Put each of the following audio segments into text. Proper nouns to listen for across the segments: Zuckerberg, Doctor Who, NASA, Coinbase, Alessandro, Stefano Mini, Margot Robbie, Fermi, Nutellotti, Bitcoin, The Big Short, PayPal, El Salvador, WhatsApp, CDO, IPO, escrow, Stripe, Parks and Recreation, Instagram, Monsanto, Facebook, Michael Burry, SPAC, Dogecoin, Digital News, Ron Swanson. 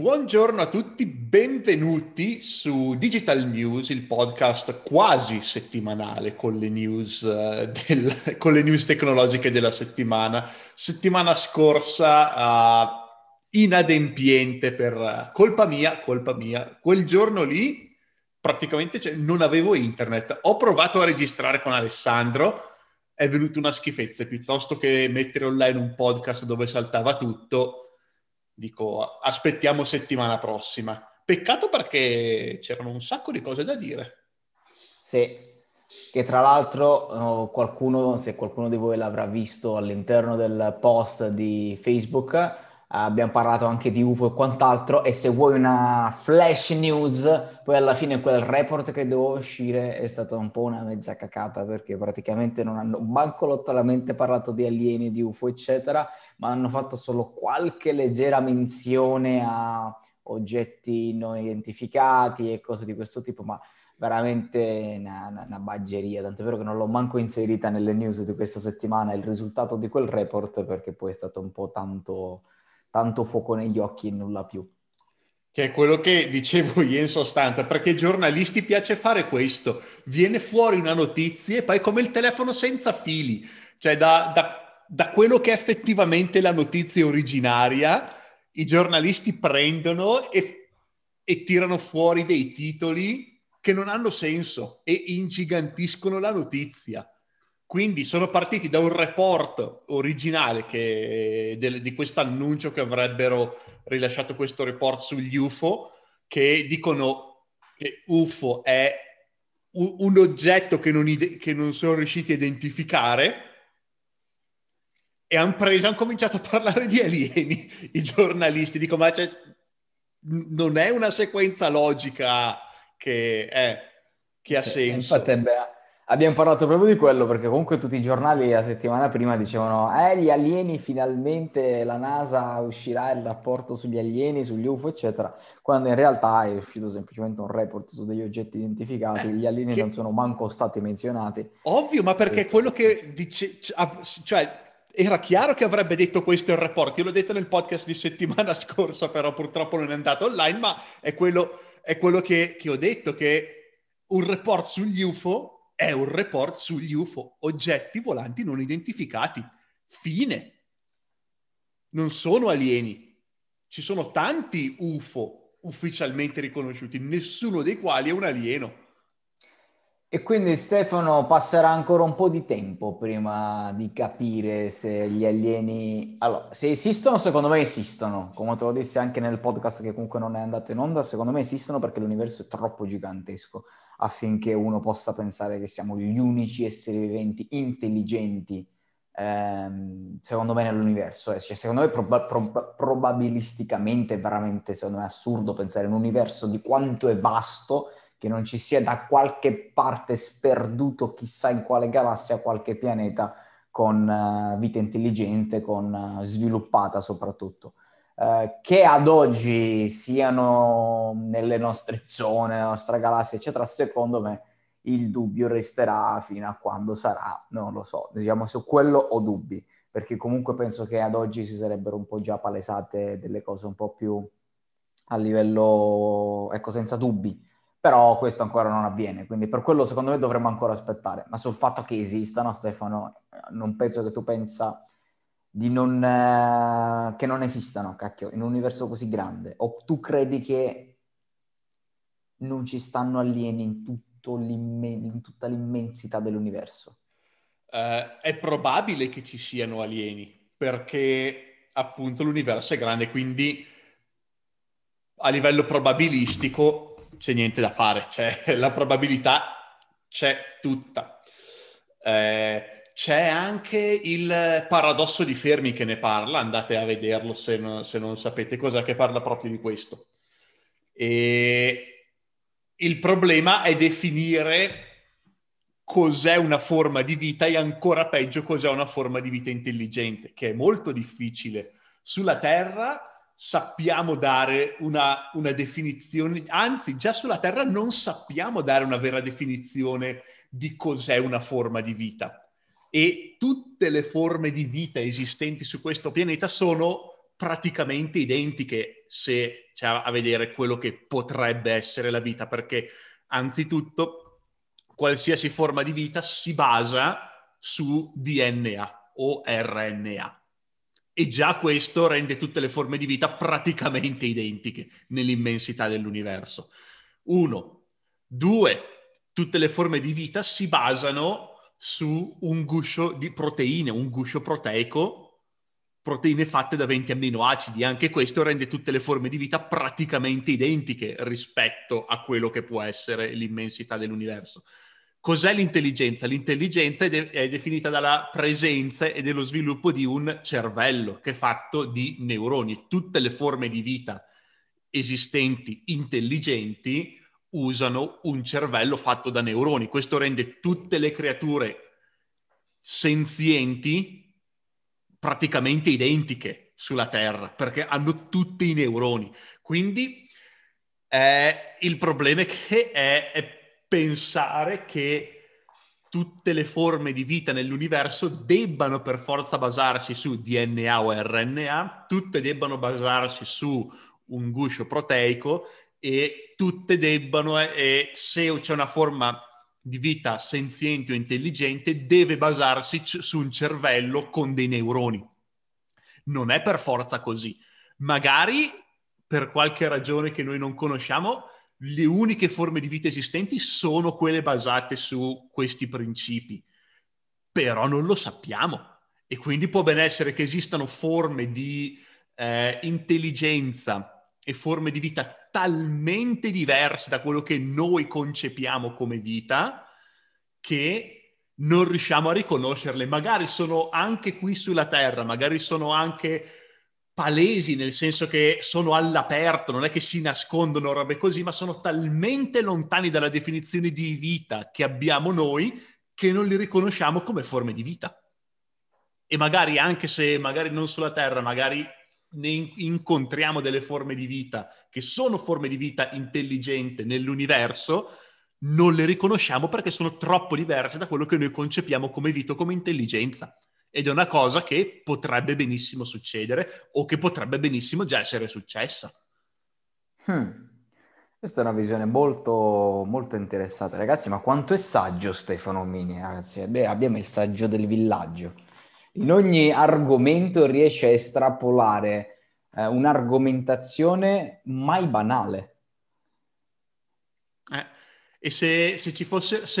Buongiorno a tutti, benvenuti su Digital News, il podcast quasi settimanale con le news tecnologiche della settimana. Settimana scorsa inadempiente per colpa mia. Quel giorno lì praticamente non avevo internet. Ho provato a registrare con Alessandro, è venuta una schifezza. Piuttosto che mettere online un podcast dove saltava tutto, dico, aspettiamo settimana prossima. Peccato, perché c'erano un sacco di cose da dire. Sì, che tra l'altro se qualcuno di voi l'avrà visto all'interno del post di Facebook, abbiamo parlato anche di UFO e quant'altro, e se vuoi una flash news, poi alla fine quel report che doveva uscire è stata un po' una mezza cacata, perché praticamente non hanno manco lontanamente parlato di alieni, di UFO, eccetera, ma hanno fatto solo qualche leggera menzione a oggetti non identificati e cose di questo tipo, ma veramente una baggeria, tant'è vero che non l'ho manco inserita nelle news di questa settimana, il risultato di quel report, perché poi è stato un po' tanto fuoco negli occhi e nulla più. Che è quello che dicevo io in sostanza, perché ai giornalisti piace fare questo, viene fuori una notizia e poi come il telefono senza fili, cioè da quello che è effettivamente la notizia originaria, i giornalisti prendono e tirano fuori dei titoli che non hanno senso e ingigantiscono la notizia. Quindi sono partiti da un report originale di questo annuncio che avrebbero rilasciato, questo report sugli UFO, che dicono che UFO è un oggetto che non sono riusciti a identificare, e hanno cominciato a parlare di alieni i giornalisti. Dico, ma non è una sequenza logica che ha senso. Infatti, abbiamo parlato proprio di quello, perché comunque tutti i giornali la settimana prima dicevano gli alieni, finalmente la NASA uscirà il rapporto sugli alieni, sugli UFO, eccetera, quando in realtà è uscito semplicemente un report su degli oggetti identificati, gli alieni non sono manco stati menzionati. Ovvio, ma perché quello che dice, cioè, era chiaro che avrebbe detto questo il report. Io l'ho detto nel podcast di settimana scorsa, però purtroppo non è andato online, ma è quello che ho detto, che un report sugli UFO è un report sugli UFO, oggetti volanti non identificati. Fine. Non sono alieni. Ci sono tanti UFO ufficialmente riconosciuti, nessuno dei quali è un alieno. E quindi, Stefano, passerà ancora un po' di tempo prima di capire se gli alieni... Allora, se esistono, secondo me esistono. Come te lo dissi anche nel podcast che comunque non è andato in onda, secondo me esistono, perché l'universo è troppo gigantesco affinché uno possa pensare che siamo gli unici esseri viventi intelligenti, secondo me, nell'universo. Cioè, secondo me probabilisticamente è veramente, secondo me, assurdo pensare a un universo di quanto è vasto che non ci sia da qualche parte sperduto, chissà in quale galassia, qualche pianeta con vita intelligente, con sviluppata soprattutto. Che ad oggi siano nelle nostre zone, nella nostra galassia, eccetera, secondo me il dubbio resterà fino a quando sarà, non lo so, diciamo, su quello ho dubbi, perché comunque penso che ad oggi si sarebbero un po' già palesate delle cose un po' più a livello, ecco, senza dubbi. Però questo ancora non avviene, quindi per quello secondo me dovremmo ancora aspettare. Ma sul fatto che esistano, Stefano, non penso che tu pensa di non che non esistano, cacchio, in un universo così grande. O tu credi che non ci stanno alieni in tutta l'immensità dell'universo? È probabile che ci siano alieni, perché appunto l'universo è grande, quindi a livello probabilistico c'è niente da fare, cioè la probabilità c'è tutta. C'è anche il paradosso di Fermi che ne parla, andate a vederlo se non sapete cos'è, che parla proprio di questo. E il problema è definire cos'è una forma di vita, e ancora peggio cos'è una forma di vita intelligente, che è molto difficile. Sulla Terra sappiamo dare una definizione, anzi già sulla Terra non sappiamo dare una vera definizione di cos'è una forma di vita, e tutte le forme di vita esistenti su questo pianeta sono praticamente identiche se cioè, a vedere quello che potrebbe essere la vita, perché anzitutto qualsiasi forma di vita si basa su DNA o RNA e già questo rende tutte le forme di vita praticamente identiche nell'immensità dell'universo. 1. 2. Tutte le forme di vita si basano su un guscio di proteine, un guscio proteico, proteine fatte da 20 amminoacidi, anche questo rende tutte le forme di vita praticamente identiche rispetto a quello che può essere l'immensità dell'universo. Cos'è l'intelligenza? L'intelligenza è definita dalla presenza e dello sviluppo di un cervello che è fatto di neuroni. Tutte le forme di vita esistenti, intelligenti, usano un cervello fatto da neuroni. Questo rende tutte le creature senzienti praticamente identiche sulla Terra, perché hanno tutti i neuroni. Quindi il problema che è pensare che tutte le forme di vita nell'universo debbano per forza basarsi su DNA o RNA, tutte debbano basarsi su un guscio proteico e tutte debbano, e se c'è una forma di vita senziente o intelligente deve basarsi su un cervello con dei neuroni. Non è per forza così. Magari, per qualche ragione che noi non conosciamo, le uniche forme di vita esistenti sono quelle basate su questi principi. Però non lo sappiamo. E quindi può ben essere che esistano forme di intelligenza e forme di vita talmente diverse da quello che noi concepiamo come vita che non riusciamo a riconoscerle. Magari sono anche qui sulla Terra, magari sono anche palesi, nel senso che sono all'aperto, non è che si nascondono robe così, ma sono talmente lontani dalla definizione di vita che abbiamo noi che non li riconosciamo come forme di vita. E magari, anche se magari non sulla Terra, magari ne incontriamo delle forme di vita che sono forme di vita intelligente nell'universo, non le riconosciamo perché sono troppo diverse da quello che noi concepiamo come vita o come intelligenza. Ed è una cosa che potrebbe benissimo succedere o che potrebbe benissimo già essere successa. Questa è una visione molto, molto interessante, ragazzi. Ma quanto è saggio Stefano Mini, ragazzi. Beh, abbiamo il saggio del villaggio. In ogni argomento riesce a estrapolare un'argomentazione mai banale. E se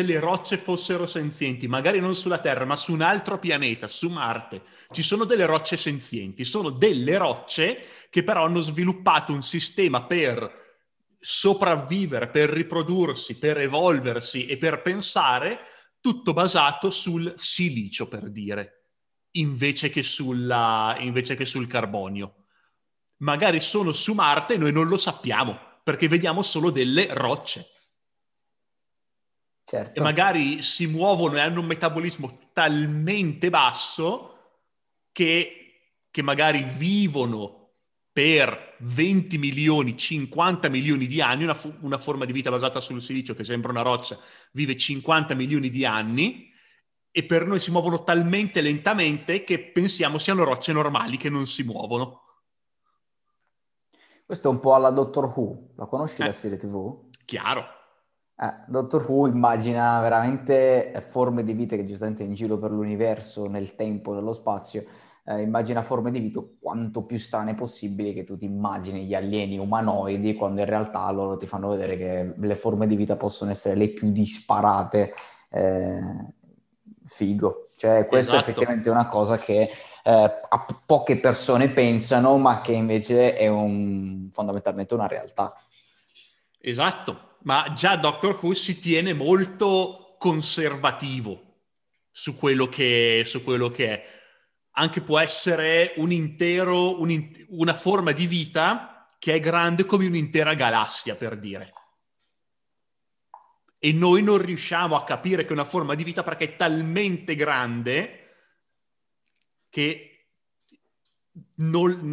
le rocce fossero senzienti, magari non sulla Terra, ma su un altro pianeta, su Marte, ci sono delle rocce senzienti. Sono delle rocce che però hanno sviluppato un sistema per sopravvivere, per riprodursi, per evolversi e per pensare, tutto basato sul silicio, per dire. Invece che sul carbonio. Magari sono su Marte e noi non lo sappiamo, perché vediamo solo delle rocce. Certo. E magari si muovono e hanno un metabolismo talmente basso che magari vivono per 20 milioni, 50 milioni di anni, una forma di vita basata sul silicio che sembra una roccia, vive 50 milioni di anni, e per noi si muovono talmente lentamente che pensiamo siano rocce normali che non si muovono. Questo è un po' alla Doctor Who. La conosci la serie TV? Chiaro. Doctor Who immagina veramente forme di vita che giustamente in giro per l'universo, nel tempo, nello spazio, immagina forme di vita quanto più strane possibili, che tu ti immagini gli alieni umanoidi quando in realtà loro ti fanno vedere che le forme di vita possono essere le più disparate. Figo, cioè questo esatto. È effettivamente una cosa che a poche persone pensano, ma che invece è fondamentalmente una realtà. Esatto, ma già Doctor Who si tiene molto conservativo su quello che è. Anche può essere una forma di vita che è grande come un'intera galassia, per dire. E noi non riusciamo a capire che è una forma di vita perché è talmente grande che non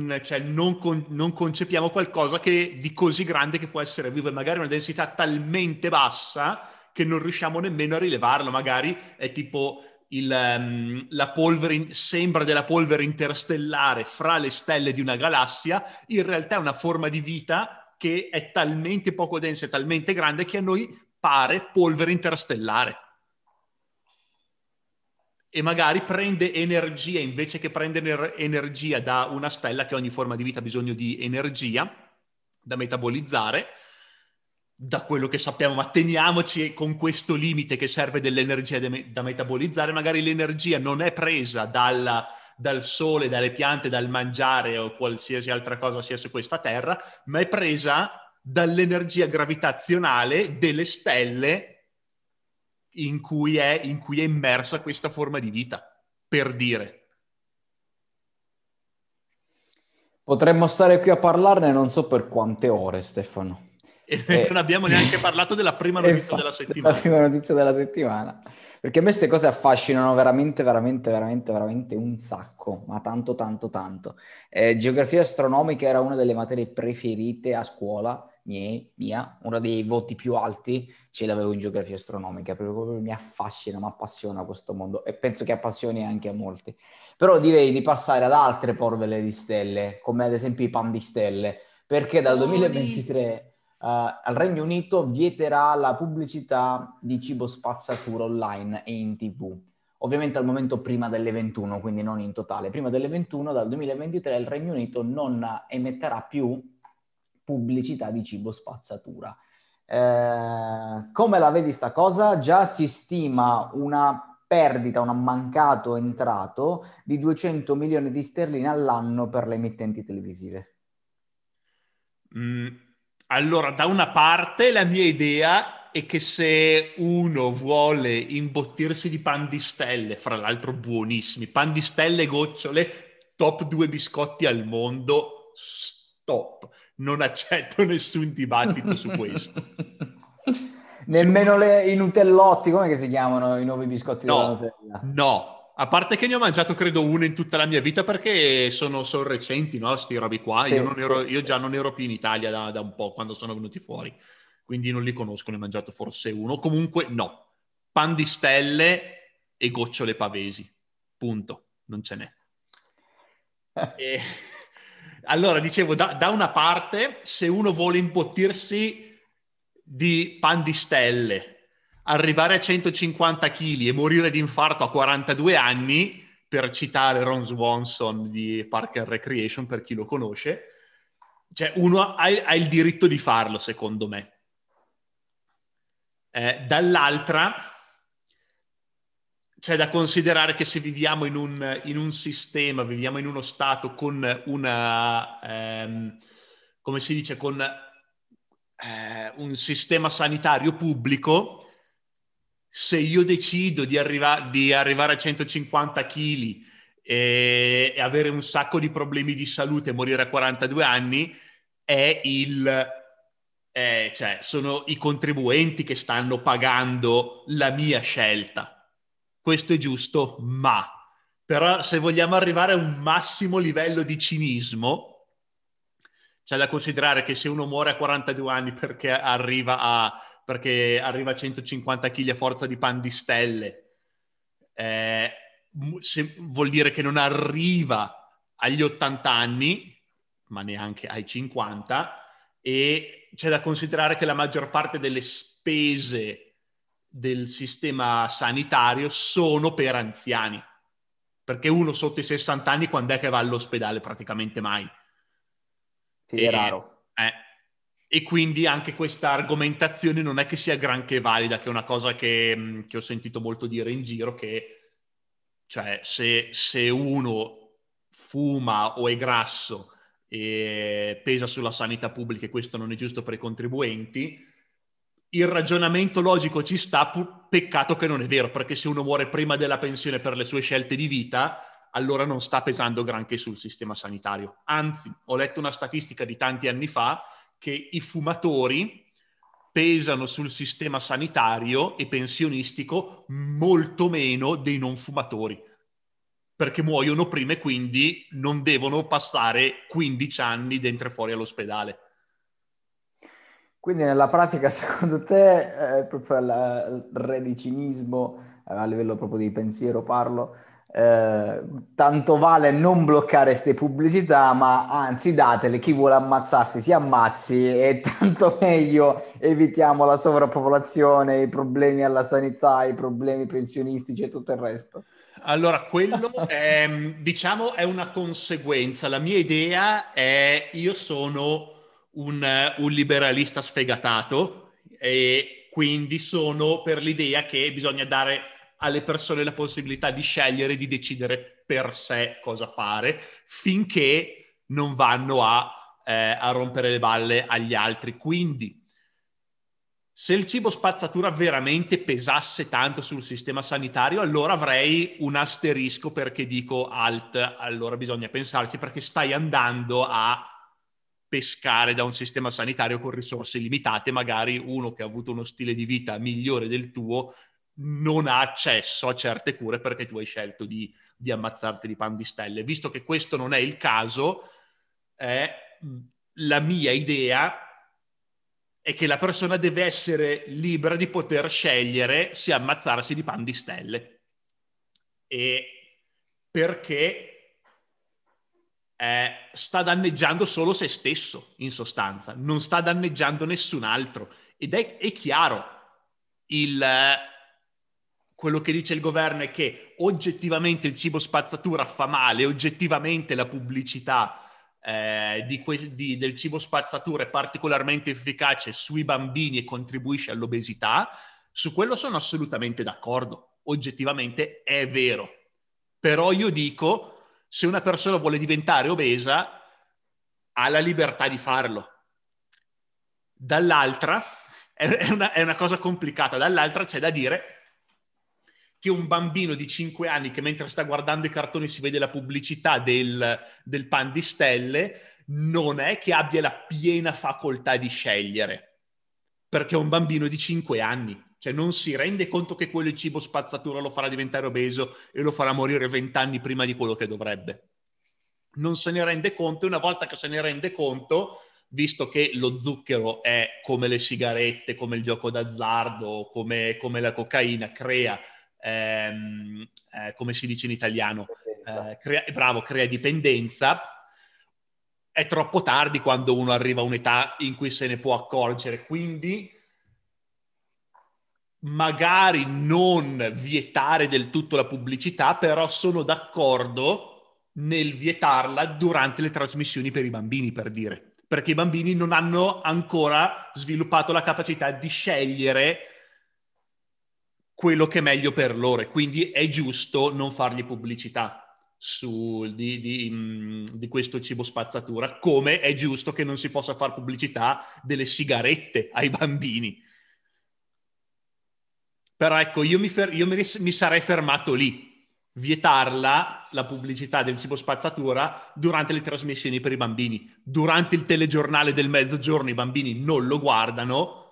concepiamo qualcosa di così grande che può essere vivo, e magari una densità talmente bassa che non riusciamo nemmeno a rilevarlo. Magari è tipo la polvere sembra della polvere interstellare fra le stelle di una galassia, in realtà è una forma di vita che è talmente poco densa e talmente grande che a noi pare polvere interstellare. E magari prende energia, invece che prendere energia da una stella, che ogni forma di vita ha bisogno di energia da metabolizzare, da quello che sappiamo, ma teniamoci con questo limite che serve dell'energia da metabolizzare. Magari l'energia non è presa dal sole, dalle piante, dal mangiare o qualsiasi altra cosa sia su questa terra, ma è presa dall'energia gravitazionale delle stelle in cui è immersa questa forma di vita, per dire. Potremmo stare qui a parlarne non so per quante ore, Stefano. E non abbiamo neanche parlato della prima notizia della settimana. La prima notizia della settimana. Perché a me queste cose affascinano veramente un sacco, ma tanto. Geografia astronomica era una delle materie preferite a scuola. Uno dei voti più alti ce l'avevo in geografia astronomica, proprio mi affascina, mi appassiona questo mondo, e penso che appassioni anche a molti. Però direi di passare ad altre polvere di stelle, come ad esempio i pan di stelle, perché dal 2023 al Regno Unito vieterà la pubblicità di cibo spazzatura online e in TV. Ovviamente al momento prima delle 21, quindi non in totale. Prima delle 21, dal 2023 il Regno Unito non emetterà più pubblicità di cibo spazzatura. Come la vedi sta cosa? Già si stima una perdita, un mancato entrato di 200 milioni di sterline all'anno per le emittenti televisive. Allora, da una parte la mia idea è che se uno vuole imbottirsi di pan di stelle, fra l'altro buonissimi, pan di stelle, gocciole, top 2 biscotti al mondo, top. Non accetto nessun dibattito su questo. Nemmeno i Nutellotti, come che si chiamano i nuovi biscotti della Nutella? No, a parte che ne ho mangiato credo uno in tutta la mia vita, perché sono recenti, no? Sti robi qua, sì, io non ero più in Italia da un po', quando sono venuti fuori, quindi non li conosco, ne ho mangiato forse uno. Comunque no, pan di stelle e gocciole pavesi, punto, non ce n'è. Allora, dicevo, da una parte, se uno vuole imbottirsi di pan di stelle, arrivare a 150 kg e morire di infarto a 42 anni, per citare Ron Swanson di Parks and Recreation, per chi lo conosce, cioè uno ha il diritto di farlo, secondo me. Dall'altra, c'è da considerare che se viviamo in un sistema, viviamo in uno stato con una, come si dice, con un sistema sanitario pubblico, se io decido di arrivare a 150 kg e avere un sacco di problemi di salute e morire a 42 anni, cioè sono i contribuenti che stanno pagando la mia scelta. Questo è giusto, ma però se vogliamo arrivare a un massimo livello di cinismo, c'è da considerare che se uno muore a 42 anni perché arriva a 150 kg a forza di pan di stelle, vuol dire che non arriva agli 80 anni, ma neanche ai 50, e c'è da considerare che la maggior parte delle spese del sistema sanitario sono per anziani, perché uno sotto i 60 anni quando è che va all'ospedale? Praticamente mai. Sì, è raro. E quindi anche questa argomentazione non è che sia granché valida, che è una cosa che ho sentito molto dire in giro, che cioè se uno fuma o è grasso e pesa sulla sanità pubblica, e questo non è giusto per i contribuenti. Il ragionamento logico ci sta, peccato che non è vero, perché se uno muore prima della pensione per le sue scelte di vita, allora non sta pesando granché sul sistema sanitario. Anzi, ho letto una statistica di tanti anni fa che i fumatori pesano sul sistema sanitario e pensionistico molto meno dei non fumatori, perché muoiono prima e quindi non devono passare 15 anni dentro e fuori all'ospedale. Quindi nella pratica, secondo te, proprio il re di cinismo a livello proprio di pensiero parlo, tanto vale non bloccare ste pubblicità, ma anzi datele, chi vuole ammazzarsi si ammazzi, e tanto meglio, evitiamo la sovrappopolazione, i problemi alla sanità, i problemi pensionistici e tutto il resto. Allora, quello è, diciamo, è una conseguenza. La mia idea è, io sono un liberalista sfegatato e quindi sono per l'idea che bisogna dare alle persone la possibilità di scegliere, di decidere per sé cosa fare, finché non vanno a rompere le balle agli altri. Quindi, se il cibo spazzatura veramente pesasse tanto sul sistema sanitario, allora avrei un asterisco, perché dico alt, allora bisogna pensarci, perché stai andando a pescare da un sistema sanitario con risorse limitate. Magari uno che ha avuto uno stile di vita migliore del tuo non ha accesso a certe cure perché tu hai scelto di ammazzarti di pan di stelle. Visto che questo non è il caso, la mia idea è che la persona deve essere libera di poter scegliere se ammazzarsi di pan di stelle. E perché sta danneggiando solo se stesso, in sostanza, non sta danneggiando nessun altro. Ed è chiaro, quello che dice il governo è che oggettivamente il cibo spazzatura fa male, oggettivamente la pubblicità del cibo spazzatura è particolarmente efficace sui bambini e contribuisce all'obesità. Su quello sono assolutamente d'accordo, oggettivamente è vero. Però io dico, se una persona vuole diventare obesa, ha la libertà di farlo. Dall'altra, è una cosa complicata, dall'altra c'è da dire che un bambino di 5 anni che mentre sta guardando i cartoni si vede la pubblicità del pan di stelle, non è che abbia la piena facoltà di scegliere, perché è un bambino di 5 anni. Cioè non si rende conto che quello cibo spazzatura lo farà diventare obeso e lo farà morire 20 anni prima di quello che dovrebbe. Non se ne rende conto, e una volta che se ne rende conto, visto che lo zucchero è come le sigarette, come il gioco d'azzardo, come la cocaina, crea, come si dice in italiano, crea dipendenza. È troppo tardi quando uno arriva a un'età in cui se ne può accorgere, quindi magari non vietare del tutto la pubblicità, però sono d'accordo nel vietarla durante le trasmissioni per i bambini, per dire. Perché i bambini non hanno ancora sviluppato la capacità di scegliere quello che è meglio per loro. Quindi è giusto non fargli pubblicità di questo cibo spazzatura, come è giusto che non si possa far pubblicità delle sigarette ai bambini. Però ecco, io mi sarei fermato lì, vietarla, la pubblicità del cibo spazzatura, durante le trasmissioni per i bambini. Durante il telegiornale del mezzogiorno i bambini non lo guardano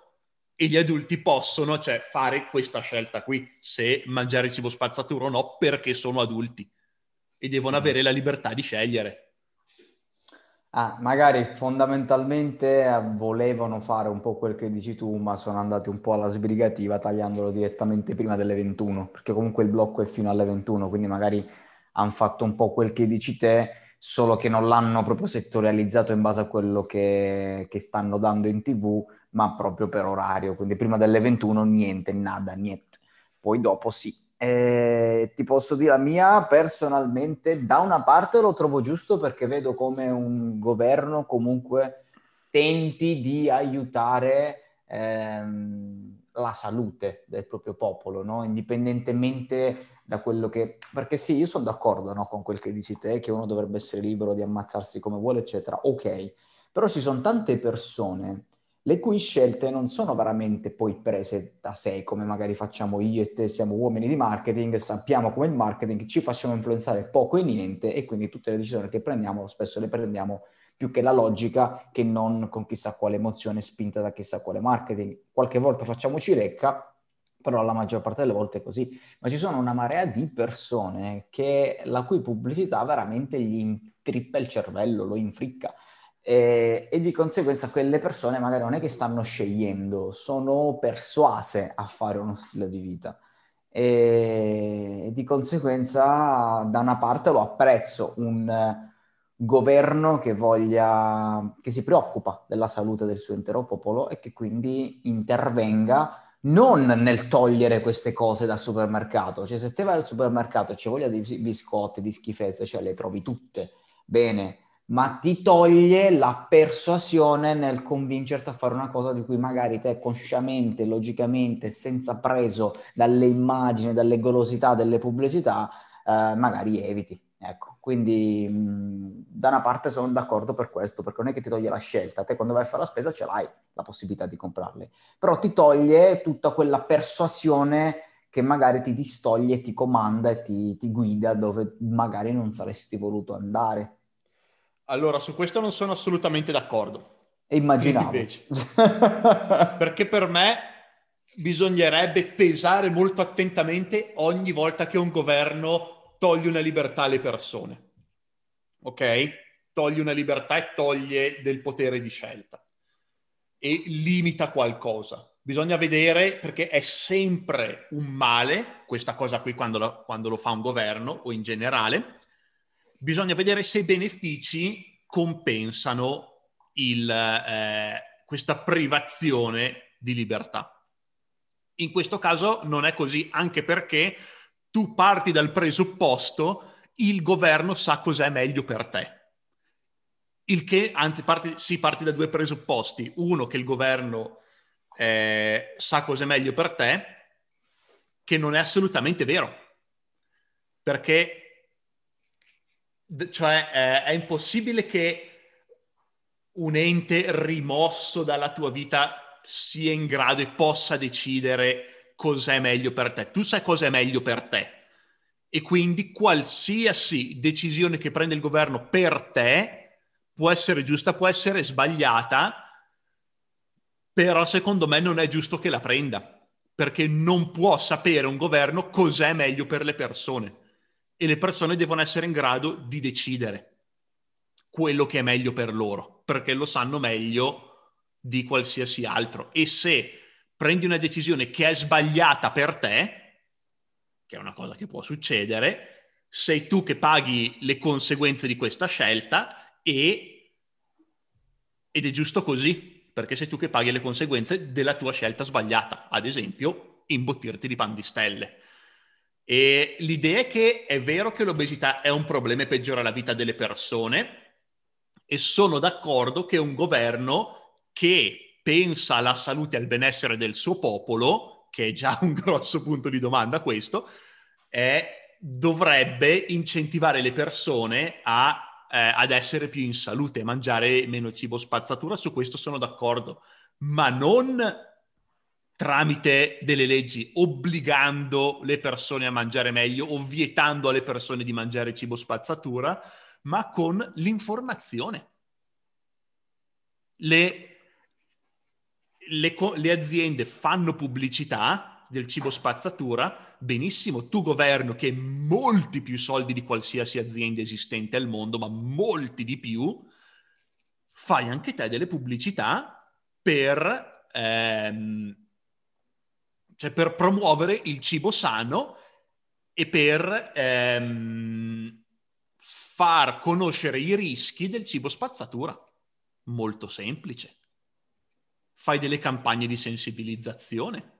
e gli adulti possono, cioè, fare questa scelta qui, se mangiare cibo spazzatura o no, perché sono adulti e devono avere la libertà di scegliere. Magari fondamentalmente volevano fare un po' quel che dici tu, ma sono andati un po' alla sbrigativa tagliandolo direttamente prima delle 21, perché comunque il blocco è fino alle 21, quindi magari hanno fatto un po' quel che dici te, solo che non l'hanno proprio settorializzato in base a quello che stanno dando in TV, ma proprio per orario. Quindi prima delle 21 niente, nada, niente. Poi dopo sì. Ti posso dire la mia personalmente, da una parte lo trovo giusto, perché vedo come un governo comunque tenti di aiutare la salute del proprio popolo, no? Indipendentemente da quello che... Perché sì, io sono d'accordo, no, con quel che dici te, che uno dovrebbe essere libero di ammazzarsi come vuole, eccetera, ok, però ci sono tante persone le cui scelte non sono veramente poi prese da sé, come magari facciamo io e te, siamo uomini di marketing, sappiamo come il marketing, ci facciamo influenzare poco e niente, e quindi tutte le decisioni che prendiamo spesso le prendiamo più che la logica, che non con chissà quale emozione spinta da chissà quale marketing. Qualche volta facciamoci ricca, però la maggior parte delle volte è così. Ma ci sono una marea di persone che la cui pubblicità veramente gli intrippa il cervello, lo infricca. E di conseguenza quelle persone magari non è che stanno scegliendo, sono persuase a fare uno stile di vita e di conseguenza da una parte lo apprezzo, un governo che voglia, che si preoccupa della salute del suo intero popolo e che quindi intervenga non nel togliere queste cose dal supermercato, cioè se te vai al supermercato e c'è voglia di biscotti, di schifezze, cioè le trovi tutte, bene, ma ti toglie la persuasione nel convincerti a fare una cosa di cui magari te consciamente, logicamente, senza preso dalle immagini, dalle golosità, delle pubblicità, magari eviti. Ecco, quindi da una parte sono d'accordo per questo, perché non è che ti toglie la scelta, te quando vai a fare la spesa ce l'hai la possibilità di comprarle, però ti toglie tutta quella persuasione che magari ti distoglie, ti comanda e ti guida dove magari non saresti voluto andare. Allora, su questo non sono assolutamente d'accordo. E immaginavo. Invece. Perché per me bisognerebbe pesare molto attentamente ogni volta che un governo toglie una libertà alle persone, ok? Toglie una libertà e toglie del potere di scelta e limita qualcosa. Bisogna vedere, perché è sempre un male, questa cosa qui quando lo fa un governo o in generale, bisogna vedere se i benefici compensano questa privazione di libertà. In questo caso non è così, anche perché tu parti dal presupposto il governo sa cos'è meglio per te. Il che, anzi, parti da due presupposti. Uno, che il governo sa cos'è meglio per te, che non è assolutamente vero. Perché cioè, è impossibile che un ente rimosso dalla tua vita sia in grado e possa decidere cos'è meglio per te. Tu sai cosa è meglio per te e quindi qualsiasi decisione che prende il governo per te può essere giusta, può essere sbagliata, però secondo me non è giusto che la prenda, perché non può sapere un governo cos'è meglio per le persone e le persone devono essere in grado di decidere quello che è meglio per loro, perché lo sanno meglio di qualsiasi altro. E se prendi una decisione che è sbagliata per te, che è una cosa che può succedere, sei tu che paghi le conseguenze di questa scelta ed è giusto così, perché sei tu che paghi le conseguenze della tua scelta sbagliata, ad esempio imbottirti di pan di stelle. E l'idea è che è vero che l'obesità è un problema e peggiora la vita delle persone, e sono d'accordo che un governo che pensa alla salute e al benessere del suo popolo, che è già un grosso punto di domanda questo, dovrebbe incentivare le persone ad essere più in salute, mangiare meno cibo spazzatura, su questo sono d'accordo, ma non tramite delle leggi, obbligando le persone a mangiare meglio o vietando alle persone di mangiare cibo spazzatura, ma con l'informazione. Le aziende fanno pubblicità del cibo spazzatura, benissimo, tu governo che molti più soldi di qualsiasi azienda esistente al mondo, ma molti di più, fai anche te delle pubblicità per promuovere il cibo sano e per far conoscere i rischi del cibo spazzatura. Molto semplice. Fai delle campagne di sensibilizzazione.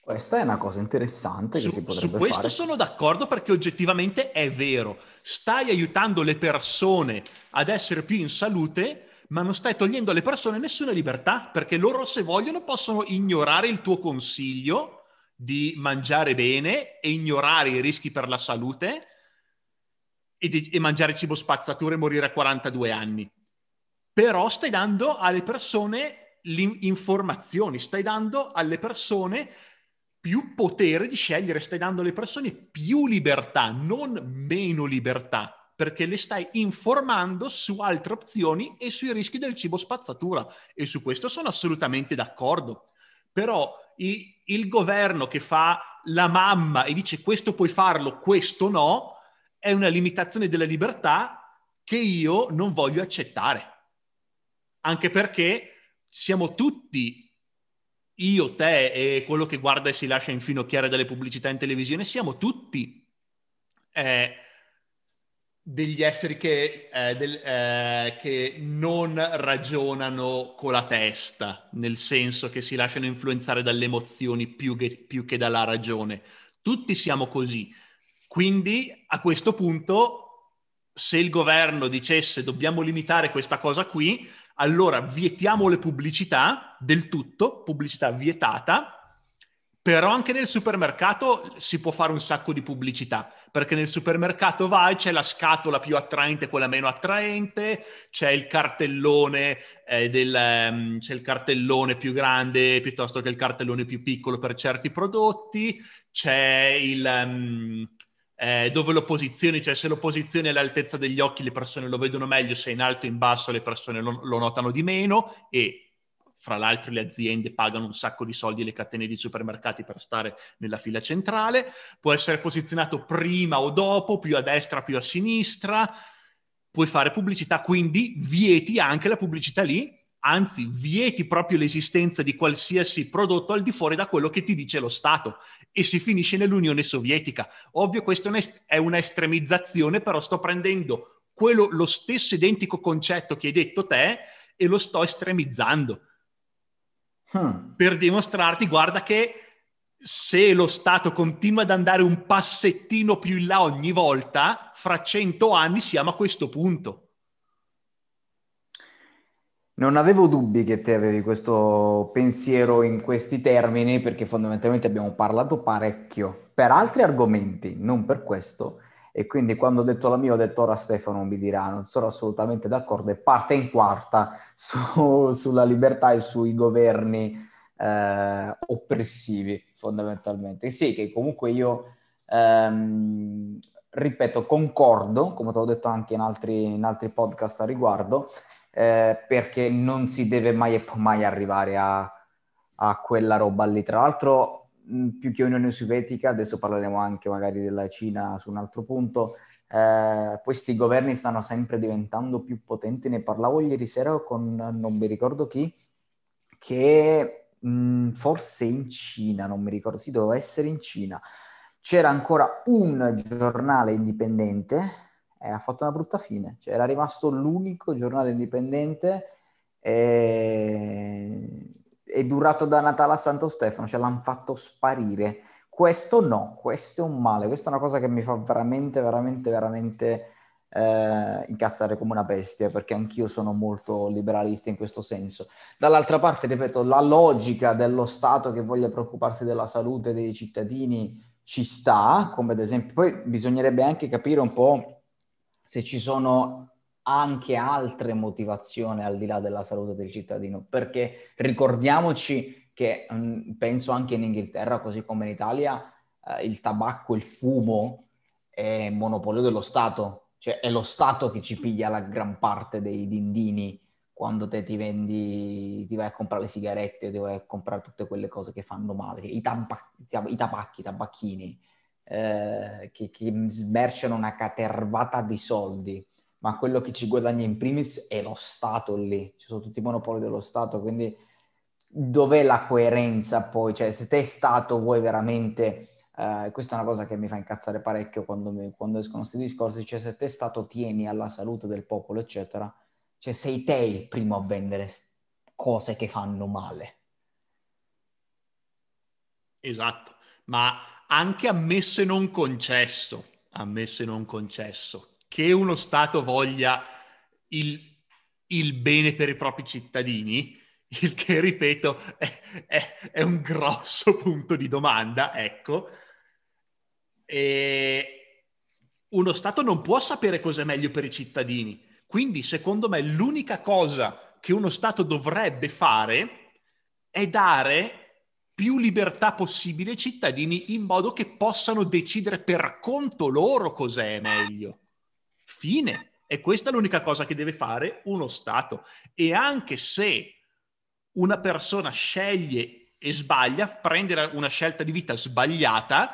Questa è una cosa interessante che si potrebbe fare. Su questo sono d'accordo, perché oggettivamente è vero. Stai aiutando le persone ad essere più in salute, ma non stai togliendo alle persone nessuna libertà, perché loro, se vogliono, possono ignorare il tuo consiglio di mangiare bene e ignorare i rischi per la salute e mangiare cibo spazzatura e morire a 42 anni. Però stai dando alle persone le informazioni, stai dando alle persone più potere di scegliere, stai dando alle persone più libertà, non meno libertà, perché le stai informando su altre opzioni e sui rischi del cibo spazzatura. E su questo sono assolutamente d'accordo. Però il governo che fa la mamma e dice questo puoi farlo, questo no, è una limitazione della libertà che io non voglio accettare. Anche perché siamo tutti io, te e quello che guarda e si lascia infinocchiare dalle pubblicità in televisione, siamo tutti degli esseri che non ragionano con la testa, nel senso che si lasciano influenzare dalle emozioni più che dalla ragione. Tutti siamo così. Quindi a questo punto, se il governo dicesse dobbiamo limitare questa cosa qui, allora vietiamo le pubblicità del tutto, pubblicità vietata, però anche nel supermercato si può fare un sacco di pubblicità, perché nel supermercato vai, c'è la scatola più attraente, quella meno attraente, c'è il cartellone c'è il cartellone più grande piuttosto che il cartellone più piccolo per certi prodotti, c'è il dove lo posizioni, cioè se lo posizioni all'altezza degli occhi le persone lo vedono meglio, se in alto o in basso le persone lo notano di meno, e fra l'altro le aziende pagano un sacco di soldi alle catene di supermercati per stare nella fila centrale. Può essere posizionato prima o dopo, più a destra, più a sinistra, puoi fare pubblicità, quindi vieti anche la pubblicità lì, anzi vieti proprio l'esistenza di qualsiasi prodotto al di fuori da quello che ti dice lo Stato, e si finisce nell'Unione Sovietica. Ovvio, questa è una estremizzazione, però sto prendendo lo stesso identico concetto che hai detto te e lo sto estremizzando per dimostrarti, guarda che se lo Stato continua ad andare un passettino più in là ogni volta, fra 100 anni siamo a questo punto. Non avevo dubbi che te avevi questo pensiero in questi termini, perché fondamentalmente abbiamo parlato parecchio per altri argomenti, non per questo, e quindi quando ho detto la mia ho detto ora Stefano mi dirà, non sono assolutamente d'accordo, e parte in quarta sulla libertà e sui governi oppressivi fondamentalmente. Sì, che comunque io ripeto, concordo, come te l'ho detto anche in altri podcast a riguardo, perché non si deve mai e poi mai arrivare a quella roba lì. Tra l'altro, più che Unione Sovietica, adesso parleremo anche magari della Cina su un altro punto, questi governi stanno sempre diventando più potenti. Ne parlavo ieri sera con non mi ricordo chi, che forse in Cina, non mi ricordo, sì, doveva essere in Cina, c'era ancora un giornale indipendente. Ha fatto una brutta fine, cioè era rimasto l'unico giornale indipendente, è durato da Natale a Santo Stefano, cioè l'hanno fatto sparire. Questo no, questo è un male, questa è una cosa che mi fa veramente incazzare come una bestia, perché anch'io sono molto liberalista in questo senso. Dall'altra parte, ripeto, la logica dello Stato che voglia preoccuparsi della salute dei cittadini ci sta, come ad esempio, poi bisognerebbe anche capire un po' se ci sono anche altre motivazioni al di là della salute del cittadino, perché ricordiamoci che penso anche in Inghilterra, così come in Italia, il tabacco, il fumo è monopolio dello Stato, cioè è lo Stato che ci piglia la gran parte dei dindini quando te ti vendi, ti vai a comprare le sigarette, ti vai a comprare tutte quelle cose che fanno male, i tabacchini. Che smerciano una catervata di soldi, ma quello che ci guadagna in primis è lo Stato lì, ci sono tutti i monopoli dello Stato, quindi dov'è la coerenza poi? Cioè se te Stato vuoi veramente, questa è una cosa che mi fa incazzare parecchio quando escono questi discorsi, cioè se te Stato tieni alla salute del popolo eccetera, cioè sei te il primo a vendere cose che fanno male. Esatto, ma anche ammesso e non concesso, che uno Stato voglia il bene per i propri cittadini, il che, ripeto, è un grosso punto di domanda, ecco. E uno Stato non può sapere cosa è meglio per i cittadini. Quindi, secondo me, l'unica cosa che uno Stato dovrebbe fare è dare più libertà possibile ai cittadini, in modo che possano decidere per conto loro cos'è meglio. Fine. E questa è l'unica cosa che deve fare uno Stato. E anche se una persona sceglie e sbaglia, prendere una scelta di vita sbagliata,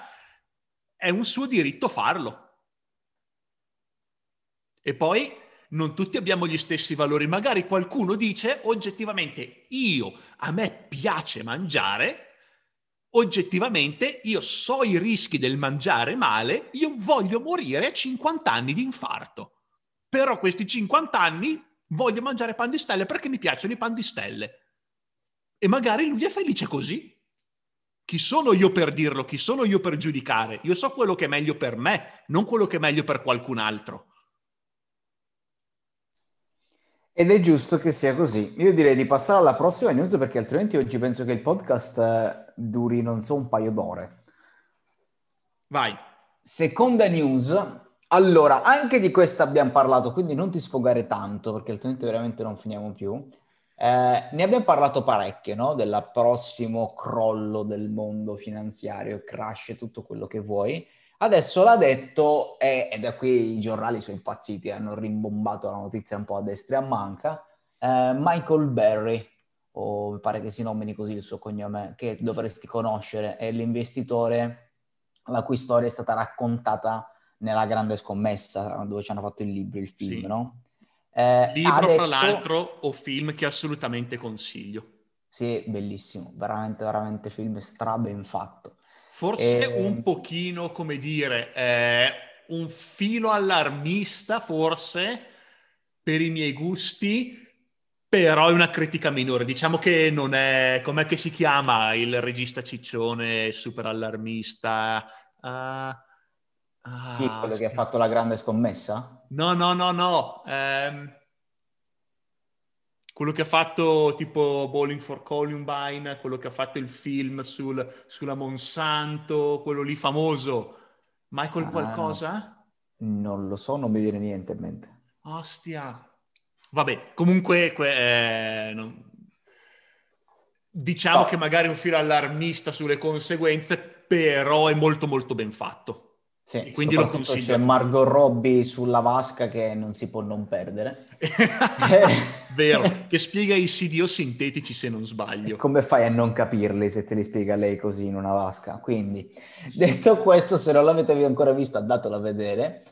è un suo diritto farlo. E poi non tutti abbiamo gli stessi valori. Magari qualcuno dice oggettivamente a me piace mangiare, oggettivamente io so i rischi del mangiare male, io voglio morire a 50 anni di infarto. Però questi 50 anni voglio mangiare pan di stelle perché mi piacciono i pan di stelle. E magari lui è felice così. Chi sono io per dirlo? Chi sono io per giudicare? Io so quello che è meglio per me, non quello che è meglio per qualcun altro. Ed è giusto che sia così. Io direi di passare alla prossima news, perché altrimenti oggi penso che il podcast duri, non so, un paio d'ore. Vai. Seconda news. Allora, anche di questa abbiamo parlato, quindi non ti sfogare tanto, perché altrimenti veramente non finiamo più. Ne abbiamo parlato parecchio, no? Del prossimo crollo del mondo finanziario, crash, tutto quello che vuoi. Adesso l'ha detto, e da qui i giornali sono impazziti, hanno rimbombato la notizia un po' a destra e a manca, Michael Burry, o mi pare che si nomini così il suo cognome, che dovresti conoscere, è l'investitore la cui storia è stata raccontata nella Grande Scommessa, dove ci hanno fatto il libro, il film, sì. No? Libro, detto, fra l'altro, o film che assolutamente consiglio. Sì, bellissimo, veramente, veramente film straben fatto. Forse un pochino, come dire, un filo allarmista forse per i miei gusti, però è una critica minore. Diciamo che non è, com'è che si chiama il regista ciccione super allarmista? Quello che ha fatto La Grande Scommessa? No. Quello che ha fatto tipo Bowling for Columbine, quello che ha fatto il film sulla Monsanto, quello lì famoso. Michael qualcosa? Non lo so, non mi viene niente in mente. Ostia. Vabbè, comunque diciamo che magari un filo allarmista sulle conseguenze, però è molto molto ben fatto. Sì, quindi lo consiglio. C'è Margot Robbie sulla vasca che non si può non perdere. Vero, che spiega i CDO sintetici, se non sbaglio. E come fai a non capirli se te li spiega lei così in una vasca? Quindi, detto questo, se non l'avete ancora visto, andatelo a vedere.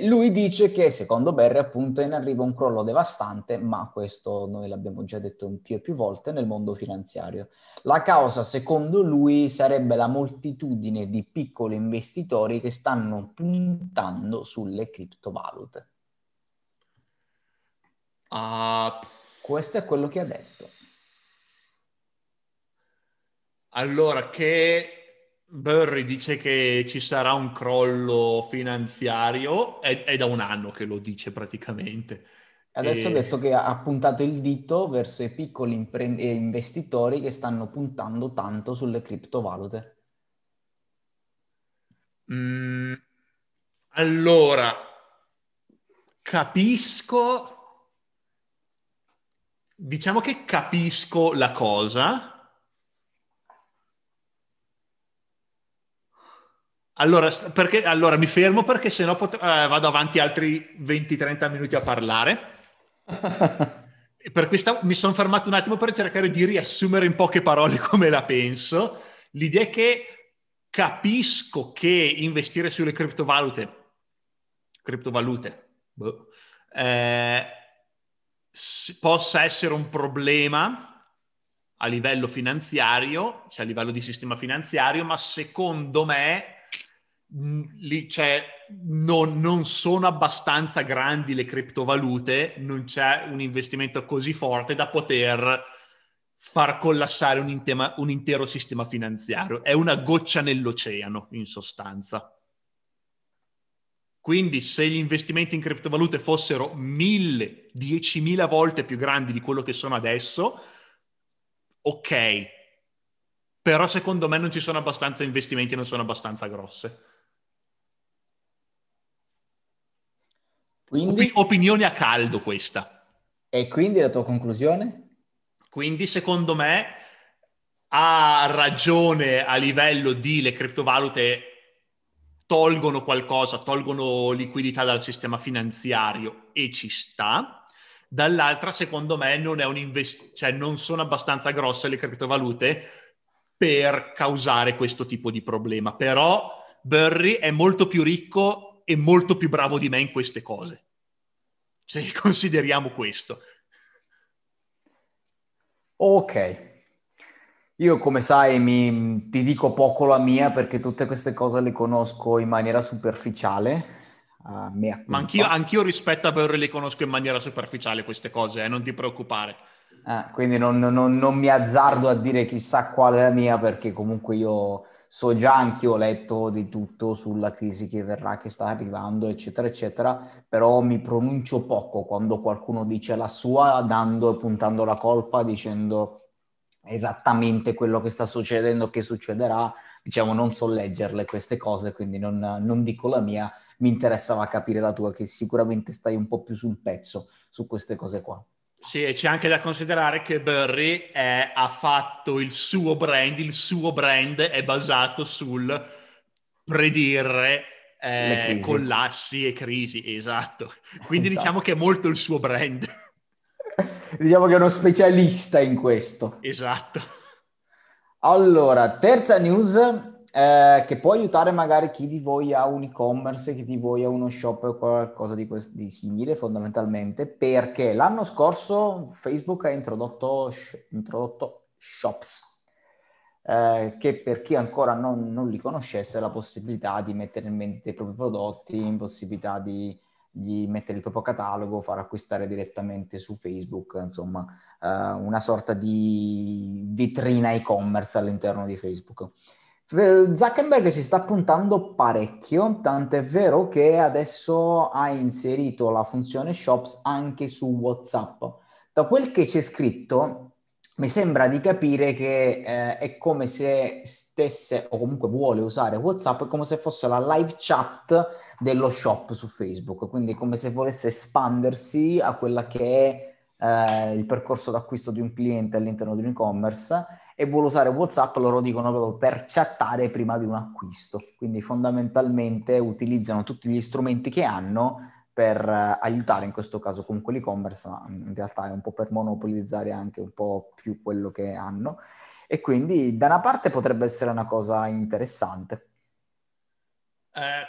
Lui dice che, secondo Burry, appunto, è in arrivo un crollo devastante, ma questo noi l'abbiamo già detto più e più volte, nel mondo finanziario. La causa, secondo lui, sarebbe la moltitudine di piccoli investitori che stanno puntando sulle criptovalute. Questo è quello che ha detto. Allora, che Burry dice che ci sarà un crollo finanziario, è da un anno che lo dice praticamente. Adesso ha detto che ha puntato il dito verso i piccoli investitori che stanno puntando tanto sulle criptovalute. Allora, capisco la cosa. Allora, mi fermo perché sennò vado avanti altri 20-30 minuti a parlare. Per questo mi sono fermato un attimo per cercare di riassumere in poche parole come la penso. L'idea è che capisco che investire sulle criptovalute possa essere un problema a livello finanziario, cioè a livello di sistema finanziario, ma secondo me non sono abbastanza grandi le criptovalute, non c'è un investimento così forte da poter far collassare un intero sistema finanziario. È una goccia nell'oceano, in sostanza. Quindi se gli investimenti in criptovalute fossero 1.000, 10.000 volte più grandi di quello che sono adesso, ok, però secondo me non ci sono abbastanza investimenti, non sono abbastanza grosse. Quindi, opinione a caldo questa. E quindi la tua conclusione? Quindi secondo me ha ragione a livello di le criptovalute tolgono qualcosa, tolgono liquidità dal sistema finanziario e ci sta. Dall'altra secondo me non sono abbastanza grosse le criptovalute per causare questo tipo di problema. Però Burry è molto più ricco e molto più bravo di me in queste cose. se consideriamo questo. Ok. Io, come sai, ti dico poco la mia perché tutte queste cose le conosco in maniera superficiale. Ma anch'io rispetto a Burry le conosco in maniera superficiale queste cose, non ti preoccupare. Quindi non mi azzardo a dire chissà qual è la mia, perché comunque io so già, anch'io ho letto di tutto sulla crisi che verrà, che sta arrivando, eccetera, eccetera, però mi pronuncio poco quando qualcuno dice la sua, dando e puntando la colpa, dicendo esattamente quello che sta succedendo, che succederà. Diciamo, non so leggerle queste cose, quindi non dico la mia. Mi interessava capire la tua, che sicuramente stai un po' più sul pezzo su queste cose qua. Sì, e c'è anche da considerare che Burry ha fatto il suo brand è basato sul predire collassi e crisi, esatto. Quindi esatto. Diciamo che è molto il suo brand. Diciamo che è uno specialista in questo. Esatto. Allora, terza news, che può aiutare magari chi di voi ha un e-commerce, chi di voi ha uno shop o qualcosa di simile, fondamentalmente, perché l'anno scorso Facebook ha introdotto shops, che per chi ancora non li conoscesse, la possibilità di mettere in vendita i propri prodotti, possibilità di mettere il proprio catalogo, far acquistare direttamente su Facebook, insomma, una sorta di vetrina e-commerce all'interno di Facebook. Zuckerberg ci sta puntando parecchio, tant'è vero che adesso ha inserito la funzione Shops anche su WhatsApp. Da quel che c'è scritto, mi sembra di capire che è come se stesse, o comunque vuole usare WhatsApp, è come se fosse la live chat dello shop su Facebook, quindi come se volesse espandersi a quella che è il percorso d'acquisto di un cliente all'interno di un e-commerce, e vuole usare WhatsApp, loro dicono, proprio per chattare prima di un acquisto. Quindi fondamentalmente utilizzano tutti gli strumenti che hanno per aiutare in questo caso comunque l'e-commerce, ma in realtà è un po' per monopolizzare anche un po' più quello che hanno, e quindi da una parte potrebbe essere una cosa interessante.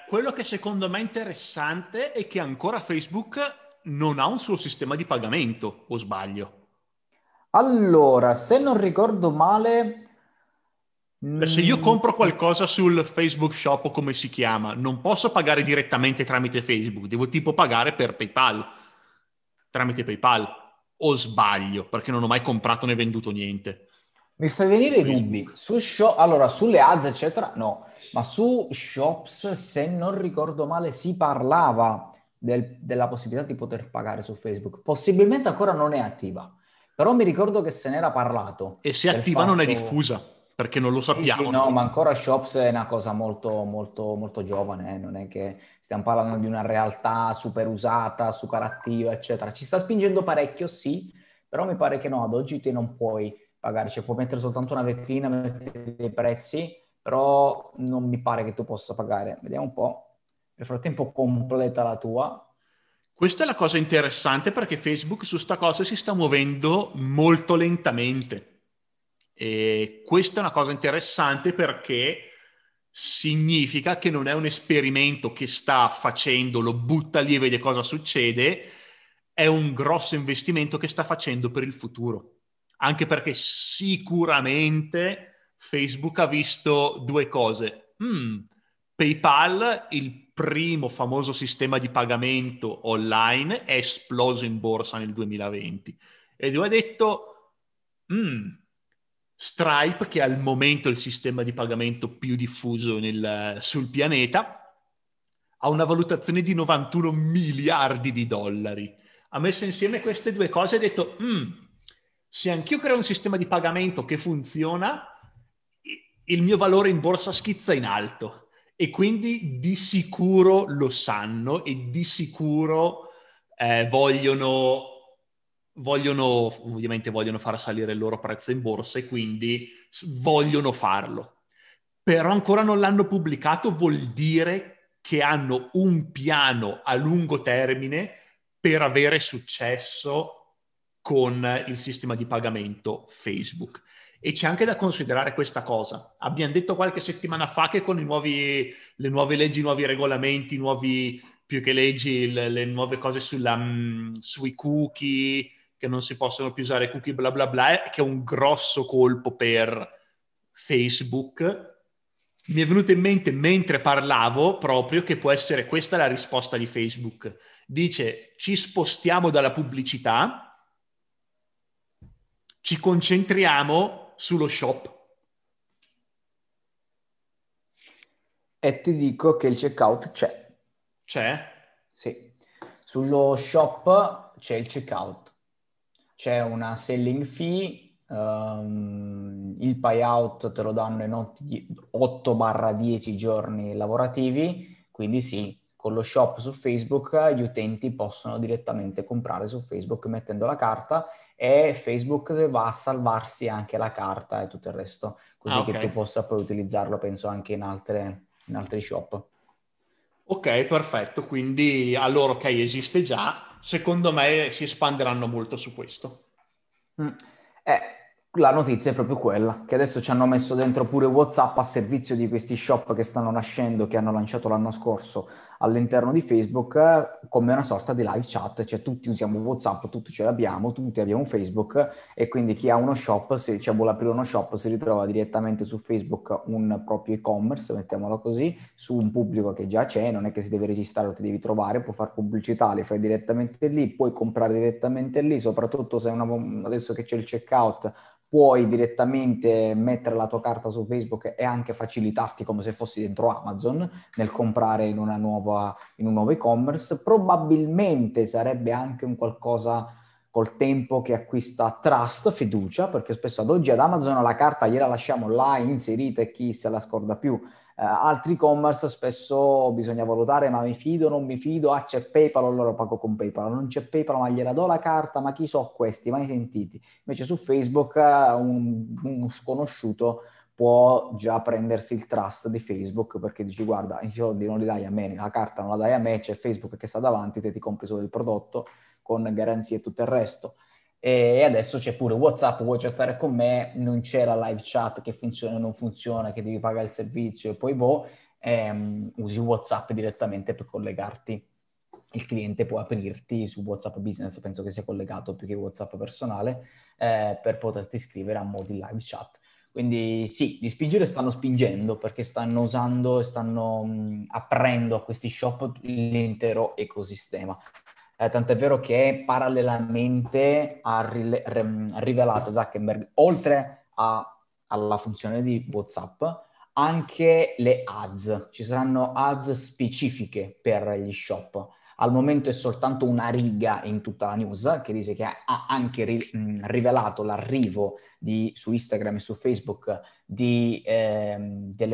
Quello che secondo me è interessante è che ancora Facebook non ha un suo sistema di pagamento, o sbaglio? Allora, se non ricordo male... Se io compro qualcosa sul Facebook Shop, o come si chiama, non posso pagare direttamente tramite Facebook, devo tipo pagare per PayPal, tramite PayPal, o sbaglio, perché non ho mai comprato né venduto niente. Mi fai venire i dubbi. Allora, sulle ads, eccetera, no. Ma su Shops, se non ricordo male, si parlava della possibilità di poter pagare su Facebook. Possibilmente ancora non è attiva, però mi ricordo che se n'era parlato. E se attiva non è diffusa, perché non lo sappiamo. Sì, no, ma ancora Shops è una cosa molto, molto, molto giovane. Non è che stiamo parlando di una realtà super usata, super attiva, eccetera. Ci sta spingendo parecchio, sì, però mi pare che no, ad oggi te non puoi... magari cioè, puoi mettere soltanto una vetrina, mettere dei prezzi, però non mi pare che tu possa pagare. Vediamo un po'. Nel frattempo completa la tua. Questa è la cosa interessante, perché Facebook su sta cosa si sta muovendo molto lentamente. E questa è una cosa interessante perché significa che non è un esperimento che sta facendo, lo butta lì e vede cosa succede, è un grosso investimento che sta facendo per il futuro. Anche perché sicuramente Facebook ha visto due cose. PayPal, il primo famoso sistema di pagamento online, è esploso in borsa nel 2020. E lui ha detto, Stripe, che al momento è il sistema di pagamento più diffuso sul pianeta, ha una valutazione di 91 miliardi di dollari. Ha messo insieme queste due cose e ha detto... Se anch'io creo un sistema di pagamento che funziona, il mio valore in borsa schizza in alto, e quindi di sicuro lo sanno e di sicuro vogliono far salire il loro prezzo in borsa, e quindi vogliono farlo. Però ancora non l'hanno pubblicato, vuol dire che hanno un piano a lungo termine per avere successo con il sistema di pagamento Facebook. E c'è anche da considerare questa cosa. Abbiamo detto qualche settimana fa che con le nuove leggi, i nuovi regolamenti, i nuovi più che leggi le nuove cose sui cookie, che non si possono più usare cookie bla bla bla, che è un grosso colpo per Facebook, mi è venuto in mente mentre parlavo proprio che può essere questa la risposta di Facebook. Dice: ci spostiamo dalla pubblicità, ci concentriamo sullo shop. E ti dico che il checkout c'è. C'è? Sì. Sullo shop c'è il checkout. C'è una selling fee, il payout te lo danno in 8-10 giorni lavorativi, quindi sì, con lo shop su Facebook gli utenti possono direttamente comprare su Facebook mettendo la carta, e Facebook va a salvarsi anche la carta e tutto il resto, così okay, che tu possa poi utilizzarlo, penso, anche in altri shop. Ok, perfetto, quindi allora ok, esiste già, secondo me si espanderanno molto su questo. La notizia è proprio quella, che adesso ci hanno messo dentro pure WhatsApp a servizio di questi shop che stanno nascendo, che hanno lanciato l'anno scorso all'interno di Facebook, come una sorta di live chat, cioè tutti usiamo WhatsApp, tutti ce l'abbiamo, tutti abbiamo Facebook, e quindi chi ha uno shop, se vuole aprire uno shop, si ritrova direttamente su Facebook un proprio e-commerce, mettiamolo così, su un pubblico che già c'è, non è che si deve registrare o ti devi trovare, può fare pubblicità, le fai direttamente lì, puoi comprare direttamente lì, soprattutto se adesso che c'è il checkout, puoi direttamente mettere la tua carta su Facebook e anche facilitarti come se fossi dentro Amazon nel comprare in un nuovo e-commerce. Probabilmente sarebbe anche un qualcosa col tempo che acquista trust, fiducia, perché spesso ad oggi ad Amazon la carta gliela lasciamo là inserita e chi se la scorda più. Altri e-commerce spesso bisogna valutare, ma mi fido, non mi fido, c'è PayPal, allora pago con PayPal, non c'è PayPal ma gliela do la carta, ma chi so questi, mai sentiti. Invece su Facebook uno sconosciuto può già prendersi il trust di Facebook, perché dici: guarda, i soldi non li dai a me, la carta non la dai a me, c'è Facebook che sta davanti, te ti compri solo il prodotto con garanzie e tutto il resto. E adesso c'è pure WhatsApp, vuoi chattare con me, non c'è la live chat che funziona o non funziona, che devi pagare il servizio e poi usi WhatsApp direttamente per collegarti. Il cliente può aprirti su WhatsApp Business, penso che sia collegato più che WhatsApp personale, per poterti iscrivere a modi live chat. Quindi sì, di spingere stanno spingendo, perché stanno usando e stanno aprendo a questi shop l'intero ecosistema. Tant'è vero che parallelamente ha rivelato Zuckerberg, oltre alla funzione di WhatsApp, anche le ads. Ci saranno ads specifiche per gli shop. Al momento è soltanto una riga in tutta la news che dice che ha anche rivelato l'arrivo su Instagram e su Facebook delle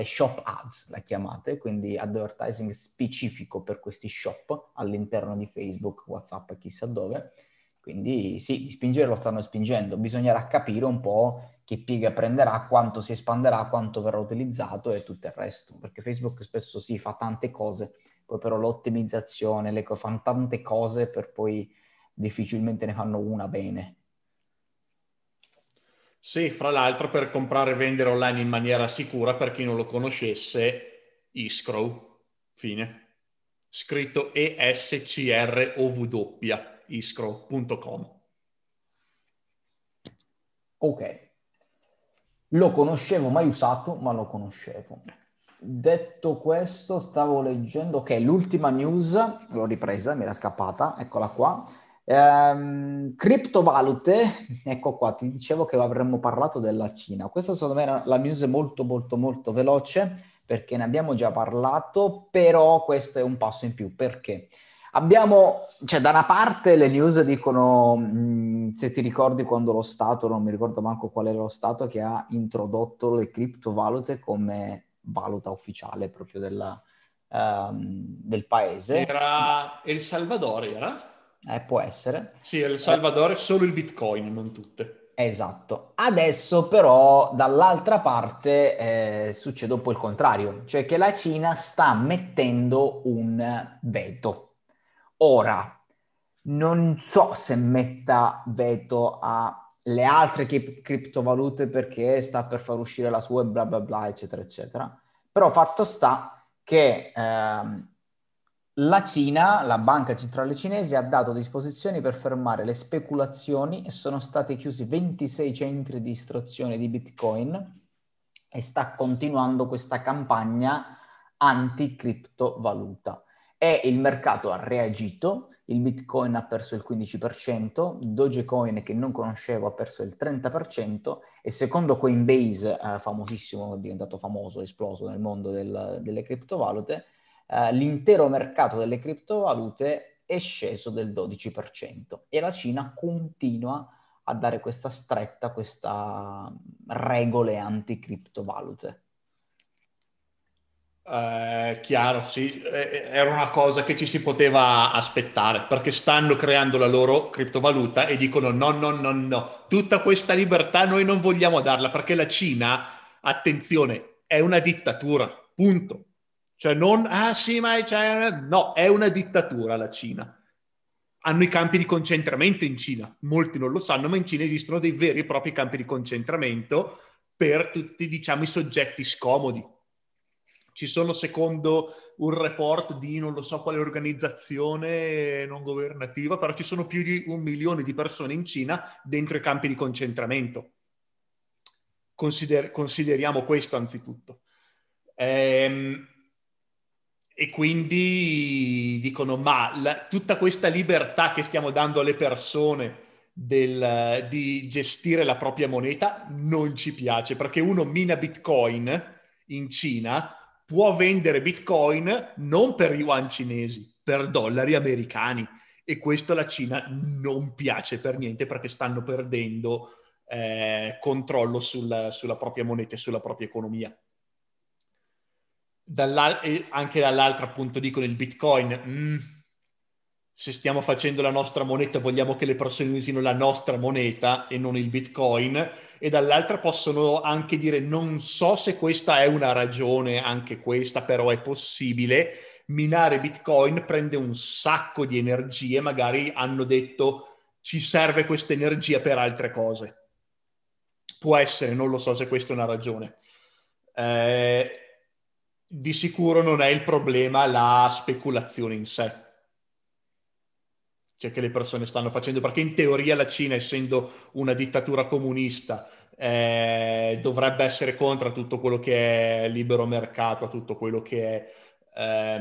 shop ads, la chiamate, quindi advertising specifico per questi shop all'interno di Facebook, WhatsApp e chissà dove. Quindi sì, spingere lo stanno spingendo, bisognerà capire un po' che piega prenderà, quanto si espanderà, quanto verrà utilizzato e tutto il resto, perché Facebook spesso si fa tante cose, poi però l'ottimizzazione, fanno tante cose per poi difficilmente ne fanno una bene. Sì, fra l'altro per comprare e vendere online in maniera sicura, per chi non lo conoscesse, escrow, fine. Scritto escrow, escrow.com. Ok. Lo conoscevo, mai usato, ma lo conoscevo. Detto questo, stavo leggendo... Ok, l'ultima news, l'ho ripresa, mi era scappata, eccola qua. Criptovalute, ecco qua, ti dicevo che avremmo parlato della Cina. Questa secondo me era la news molto molto molto veloce, perché ne abbiamo già parlato, però questo è un passo in più, perché abbiamo, cioè da una parte le news dicono, se ti ricordi quando lo Stato, non mi ricordo manco qual è lo Stato, che ha introdotto le criptovalute come valuta ufficiale proprio del paese. Era El Salvador, era? Può essere. Sì, El Salvador, solo il Bitcoin, non tutte. Esatto. Adesso però dall'altra parte succede un po' il contrario, cioè che la Cina sta mettendo un veto. Ora, non so se metta veto alle altre criptovalute perché sta per far uscire la sua e bla bla bla, eccetera, eccetera. Però fatto sta che... La Cina, la banca centrale cinese, ha dato disposizioni per fermare le speculazioni e sono stati chiusi 26 centri di estrazione di Bitcoin e sta continuando questa campagna anti-criptovaluta. E il mercato ha reagito, il Bitcoin ha perso il 15%, Dogecoin, che non conoscevo, ha perso il 30% e secondo Coinbase, famosissimo, diventato famoso, esploso nel mondo delle criptovalute, l'intero mercato delle criptovalute è sceso del 12% e la Cina continua a dare questa stretta, questa regole anti-criptovalute. Chiaro, sì, era una cosa che ci si poteva aspettare perché stanno creando la loro criptovaluta e dicono no, tutta questa libertà noi non vogliamo darla perché la Cina, attenzione, è una dittatura, punto. Cioè non, no, è una dittatura la Cina. Hanno i campi di concentramento in Cina, molti non lo sanno, ma in Cina esistono dei veri e propri campi di concentramento per tutti, diciamo, i soggetti scomodi. Ci sono, secondo un report di non lo so quale organizzazione non governativa, però ci sono più di 1 milione di persone in Cina dentro i campi di concentramento. Consideriamo questo anzitutto. E quindi dicono, ma tutta questa libertà che stiamo dando alle persone di gestire la propria moneta non ci piace, perché uno mina Bitcoin in Cina, può vendere Bitcoin non per yuan cinesi, per dollari americani. E questo alla Cina non piace per niente, perché stanno perdendo controllo sulla propria moneta e sulla propria economia. Anche dall'altro appunto dicono il Bitcoin, se stiamo facendo la nostra moneta vogliamo che le persone usino la nostra moneta e non il Bitcoin, e dall'altra possono anche dire non so se questa è una ragione, anche questa però è possibile, minare Bitcoin prende un sacco di energie, magari hanno detto ci serve questa energia per altre cose, può essere, non lo so se questa è una ragione. Di sicuro non è il problema la speculazione in sé, cioè che le persone stanno facendo, perché in teoria la Cina, essendo una dittatura comunista, dovrebbe essere contro a tutto quello che è libero mercato, a tutto quello che è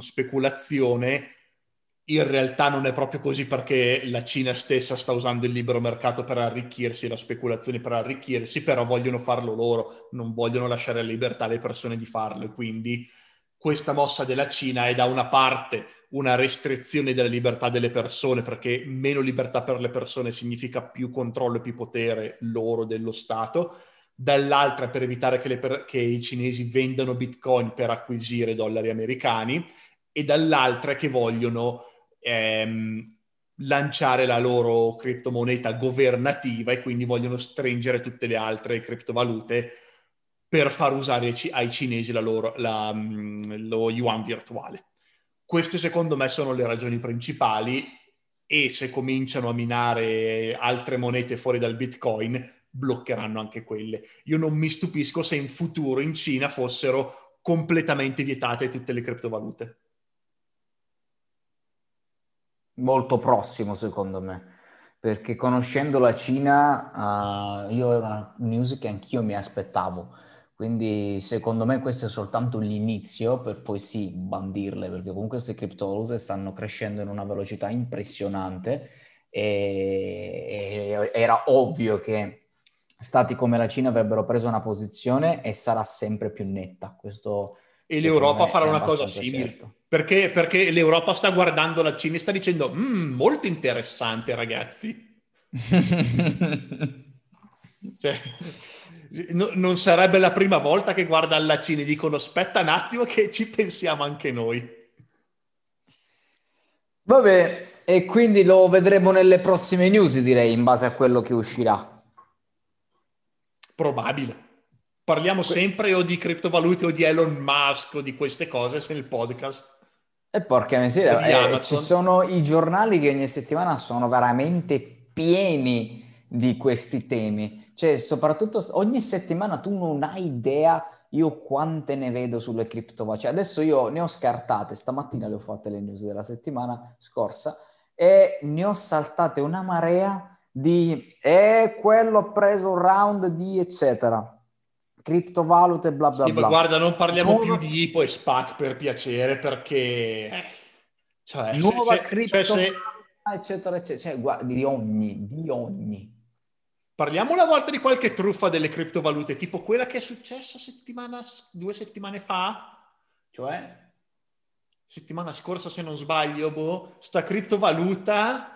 speculazione. In realtà non è proprio così, perché la Cina stessa sta usando il libero mercato per arricchirsi, la speculazione per arricchirsi, però vogliono farlo loro, non vogliono lasciare la libertà alle persone di farlo. Quindi questa mossa della Cina è da una parte una restrizione della libertà delle persone, perché meno libertà per le persone significa più controllo e più potere loro dello Stato, dall'altra per evitare che i cinesi vendano Bitcoin per acquisire dollari americani, e dall'altra che vogliono lanciare la loro criptomoneta governativa e quindi vogliono stringere tutte le altre criptovalute per far usare ai cinesi lo yuan virtuale. Queste secondo me sono le ragioni principali, e se cominciano a minare altre monete fuori dal Bitcoin bloccheranno anche quelle. Io non mi stupisco se in futuro in Cina fossero completamente vietate tutte le criptovalute. Molto prossimo secondo me, perché conoscendo la Cina io era una news che anch'io mi aspettavo, quindi secondo me questo è soltanto l'inizio per poi sì bandirle, perché comunque queste criptovalute stanno crescendo in una velocità impressionante e era ovvio che stati come la Cina avrebbero preso una posizione e sarà sempre più netta. Questo e l'Europa farà una cosa simile. Certo. Perché l'Europa sta guardando la Cina e sta dicendo molto interessante ragazzi. Cioè, non sarebbe la prima volta che guarda alla Cina e dicono aspetta un attimo che ci pensiamo anche noi. Vabbè, e quindi lo vedremo nelle prossime news, direi, in base a quello che uscirà. Probabile. Parliamo sempre o di criptovalute o di Elon Musk o di queste cose nel podcast. E porca miseria, ci sono i giornali che ogni settimana sono veramente pieni di questi temi. Cioè, soprattutto ogni settimana tu non hai idea Io quante ne vedo sulle criptovalute? Cioè adesso io ne ho scartate, stamattina le ho fatte le news della settimana scorsa e ne ho saltate una marea di quello ha preso un round di eccetera, criptovalute bla bla sì, bla. Ma guarda, non parliamo più di IPO e SPAC per piacere, perché cioè, nuova criptovaluta eccetera eccetera, cioè, guarda, di ogni. Parliamo una volta di qualche truffa delle criptovalute, tipo quella che è successa due settimane fa, cioè settimana scorsa se non sbaglio, sta criptovaluta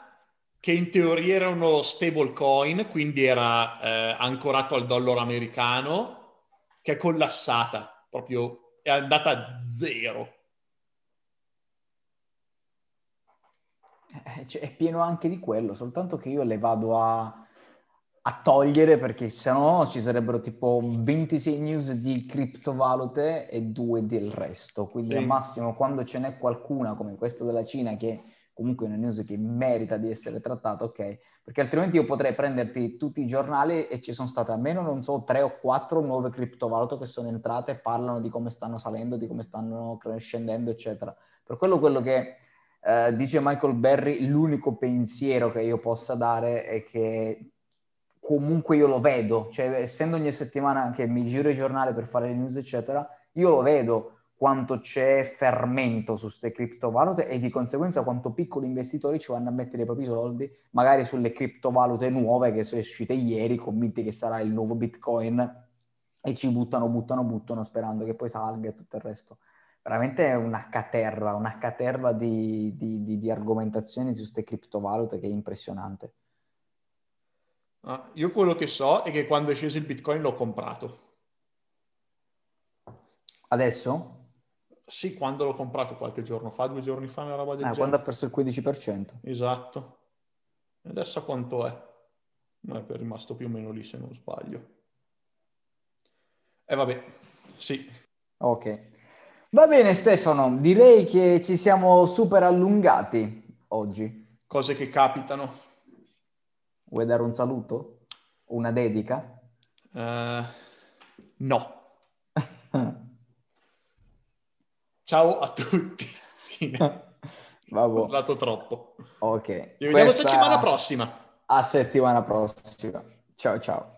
che in teoria era uno stablecoin, quindi era ancorato al dollaro americano, che è collassata, proprio è andata a zero. Cioè, è pieno anche di quello, soltanto che io le vado a togliere, perché sennò ci sarebbero tipo 26 news di criptovalute e 2 del resto, quindi sì. Al massimo quando ce n'è qualcuna come questa della Cina, che comunque è una news che merita di essere trattata, ok, perché altrimenti io potrei prenderti tutti i giornali e ci sono state almeno, non so, 3 o 4 nuove criptovalute che sono entrate e parlano di come stanno salendo, di come stanno scendendo eccetera. Per quello che dice Michael Burry, l'unico pensiero che io possa dare è che comunque io lo vedo, cioè essendo ogni settimana che mi giro il giornale per fare le news eccetera, io lo vedo quanto c'è fermento su ste criptovalute e di conseguenza quanto piccoli investitori ci vanno a mettere i propri soldi, magari sulle criptovalute nuove che sono uscite ieri, convinti che sarà il nuovo Bitcoin, e ci buttano sperando che poi salga e tutto il resto. Veramente è una caterva di argomentazioni su ste criptovalute che è impressionante. Ah, io quello che so è che quando è sceso il Bitcoin l'ho comprato. Adesso? Sì, quando l'ho comprato qualche giorno fa, 2 giorni fa, una roba del genere. Quando ha perso il 15%. Esatto. E adesso quanto è? No, è rimasto più o meno lì, se non sbaglio. Vabbè, sì. Ok. Va bene Stefano, direi che ci siamo super allungati oggi. Cose che capitano. Vuoi dare un saluto? Una dedica? No. Ciao a tutti. Vabbè. Ho parlato troppo. Ok. Ci vediamo settimana prossima. A settimana prossima. Ciao ciao.